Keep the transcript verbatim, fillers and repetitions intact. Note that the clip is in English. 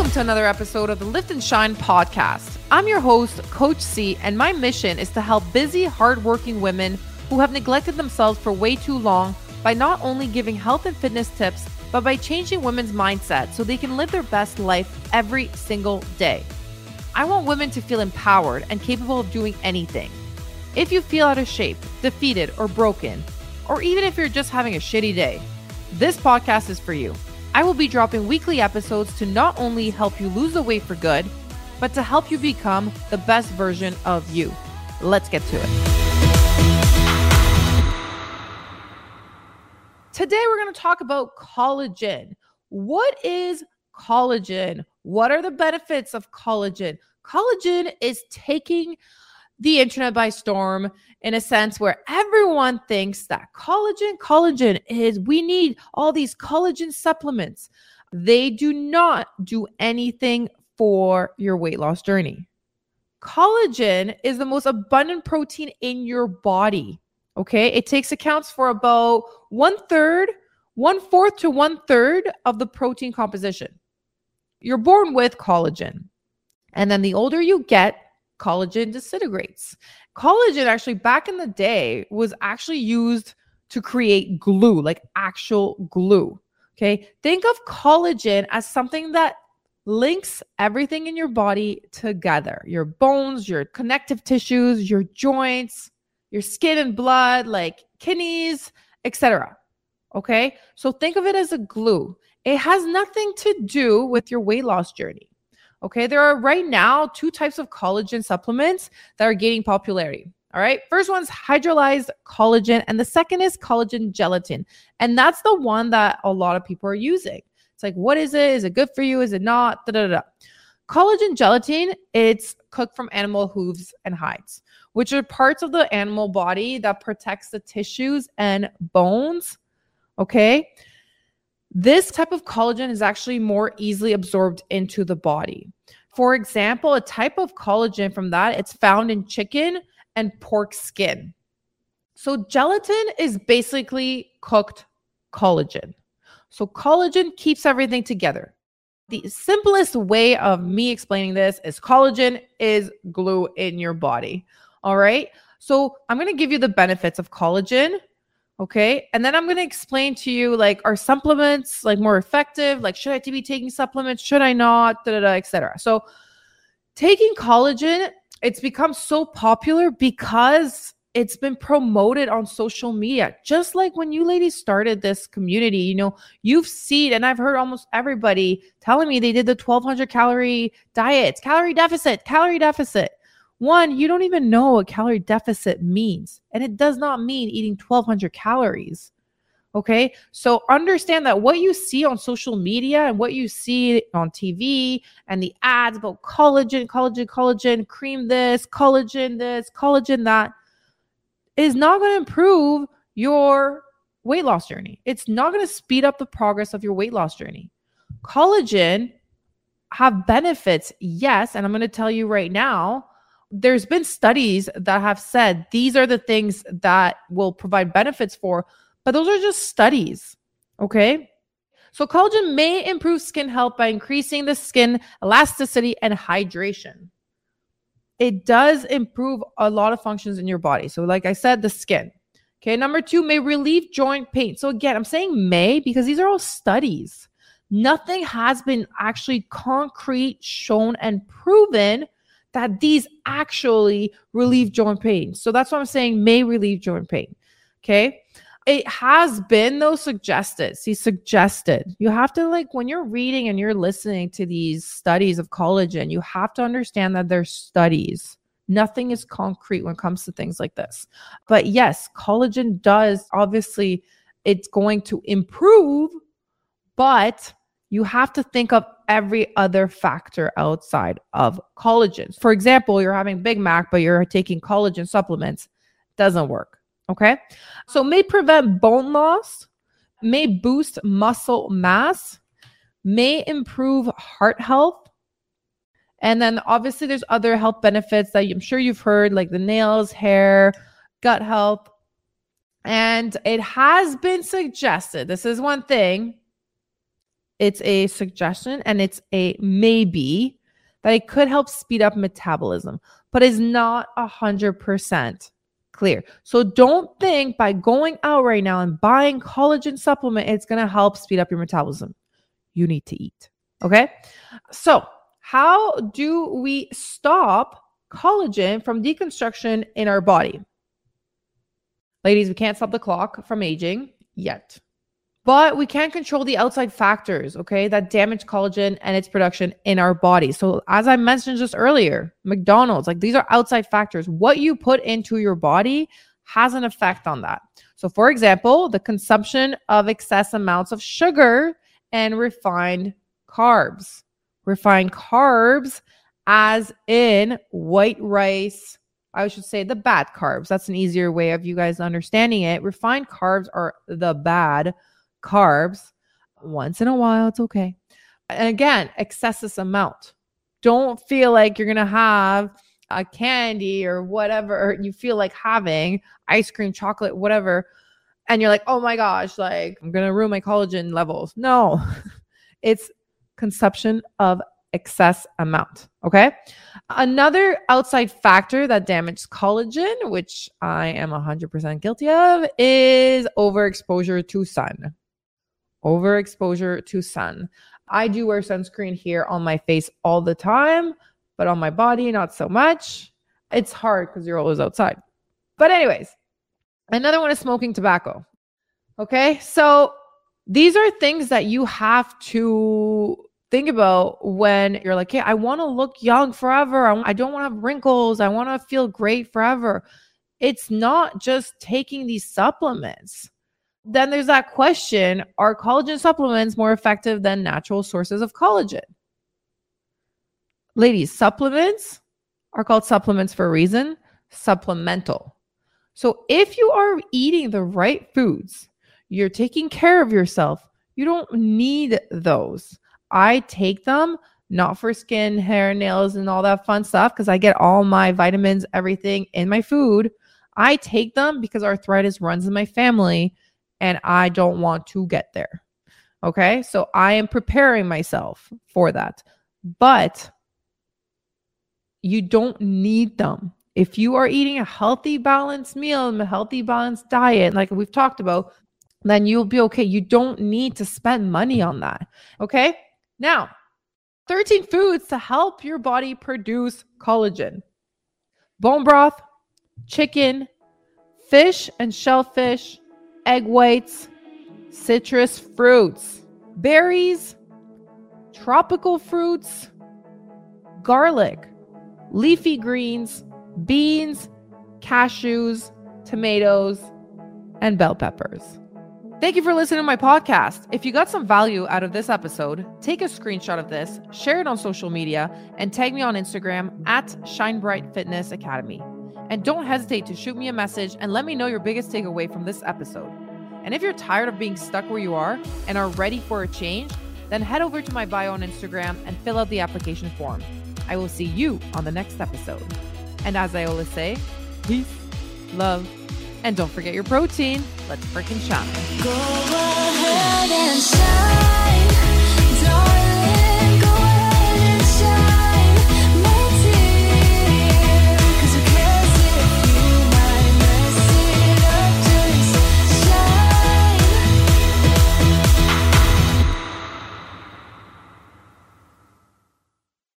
Welcome to another episode of the Lift and Shine podcast. I'm your host, Coach C, and my mission is to help busy, hardworking women who have neglected themselves for way too long by not only giving health and fitness tips, but by changing women's mindset so they can live their best life every single day. I want women to feel empowered and capable of doing anything. If you feel out of shape, defeated, or broken, or even if you're just having a shitty day, this podcast is for you. I will be dropping weekly episodes to not only help you lose the weight for good, but to help you become the best version of you. Let's get to it. Today, we're going to talk about collagen. What is collagen? What are the benefits of collagen? Collagen is taking the internet by storm, in a sense where everyone thinks that collagen, collagen is, we need all these collagen supplements. They do not do anything for your weight loss journey. Collagen is the most abundant protein in your body, okay? It takes accounts for about one third, one fourth to one third of the protein composition. You're born with collagen. And then the older you get, collagen disintegrates. Collagen actually back in the day was actually used to create glue, like actual glue. Okay. Think of collagen as something that links everything in your body together. Your bones, your connective tissues, your joints, your skin and blood, like kidneys, et cetera. Okay. So think of it as a glue. It has nothing to do with your weight loss journey. Okay, there are right now two types of collagen supplements that are gaining popularity. All right, first one's hydrolyzed collagen, and the second is collagen gelatin. And that's the one that a lot of people are using. It's like, what is it? Is it good for you? Is it not? Da, da, da. Collagen gelatin, it's cooked from animal hooves and hides, which are parts of the animal body that protects the tissues and bones. Okay. This type of collagen is actually more easily absorbed into the body. For example, a type of collagen from that, it's found in chicken and pork skin. So gelatin is basically cooked collagen. So collagen keeps everything together. The simplest way of me explaining this is collagen is glue in your body. All right. So I'm going to give you the benefits of collagen. Okay. And then I'm going to explain to you, like, are supplements like more effective? Like, should I be taking supplements? Should I not? Da, da, da, et cetera. So taking collagen, it's become so popular because it's been promoted on social media. Just like when you ladies started this community, you know, you've seen, and I've heard almost everybody telling me they did the twelve hundred calorie diets, calorie deficit, calorie deficit. One, you don't even know what calorie deficit means, and it does not mean eating twelve hundred calories, okay? So understand that what you see on social media and what you see on T V and the ads about collagen, collagen, collagen, cream this, collagen this, collagen that, is not going to improve your weight loss journey. It's not going to speed up the progress of your weight loss journey. Collagen have benefits, yes, and I'm going to tell you right now, there's been studies that have said these are the things that will provide benefits for, but those are just studies, okay? So collagen may improve skin health by increasing the skin elasticity and hydration. It does improve a lot of functions in your body. So like I said, the skin. Okay, number two, may relieve joint pain. So again, I'm saying may because these are all studies. Nothing has been actually concrete, shown, and proven that these actually relieve joint pain. So that's what I'm saying, may relieve joint pain, okay? It has been, though, suggested. See, suggested. You have to, like, when you're reading and you're listening to these studies of collagen, you have to understand that they're studies. Nothing is concrete when it comes to things like this. But yes, collagen does, obviously, it's going to improve, but you have to think of every other factor outside of collagen. For example, you're having Big Mac, but you're taking collagen supplements. Doesn't work, okay? So may prevent bone loss, may boost muscle mass, may improve heart health. And then obviously there's other health benefits that I'm sure you've heard, like the nails, hair, gut health. And it has been suggested, this is one thing, It's a suggestion and it's a maybe that it could help speed up metabolism, but is not one hundred percent clear. So don't think by going out right now and buying collagen supplement, it's going to help speed up your metabolism. You need to eat. Okay. So how do we stop collagen from deconstruction in our body? Ladies, we can't stop the clock from aging yet, but we can control the outside factors, okay, that damage collagen and its production in our body. So as I mentioned just earlier, McDonald's, like these are outside factors. What you put into your body has an effect on that. So for example, the consumption of excess amounts of sugar and refined carbs, refined carbs as in white rice, I should say the bad carbs. That's an easier way of you guys understanding it. Refined carbs are the bad carbs. Once in a while, it's okay. And again, excessive amount. Don't feel like you're going to have a candy or whatever, or you feel like having ice cream, chocolate, whatever. And you're like, oh my gosh, like I'm going to ruin my collagen levels. No, it's consumption of excess amount. Okay. Another outside factor that damages collagen, which I am one hundred percent guilty of, is overexposure to sun. Overexposure to sun. I do wear sunscreen here on my face all the time, but on my body, not so much. It's hard because you're always outside. But anyways, another one is smoking tobacco. Okay. So these are things that you have to think about when you're like, hey, I want to look young forever. I don't want to have wrinkles. I want to feel great forever. It's not just taking these supplements. Then there's that question, are collagen supplements more effective than natural sources of collagen? Ladies, supplements are called supplements for a reason, supplemental. So if you are eating the right foods, you're taking care of yourself, you don't need those. I take them not for skin, hair, nails, and all that fun stuff because I get all my vitamins, everything in my food. I take them because arthritis runs in my family and I don't want to get there. Okay, so I am preparing myself for that. But you don't need them. If you are eating a healthy, balanced meal and a healthy, balanced diet, like we've talked about, then you'll be okay. You don't need to spend money on that. Okay. Now, thirteen foods to help your body produce collagen. Bone broth, chicken, fish and shellfish, egg whites, citrus fruits, berries, tropical fruits, garlic, leafy greens, beans, cashews, tomatoes, and bell peppers. Thank you for listening to my podcast. If you got some value out of this episode, take a screenshot of this, share it on social media, and tag me on Instagram at Shine Bright Fitness Academy. And don't hesitate to shoot me a message and let me know your biggest takeaway from this episode. And if you're tired of being stuck where you are and are ready for a change, then head over to my bio on Instagram and fill out the application form. I will see you on the next episode. And as I always say, peace, love, and don't forget your protein. Let's freaking shine. Go ahead and shine.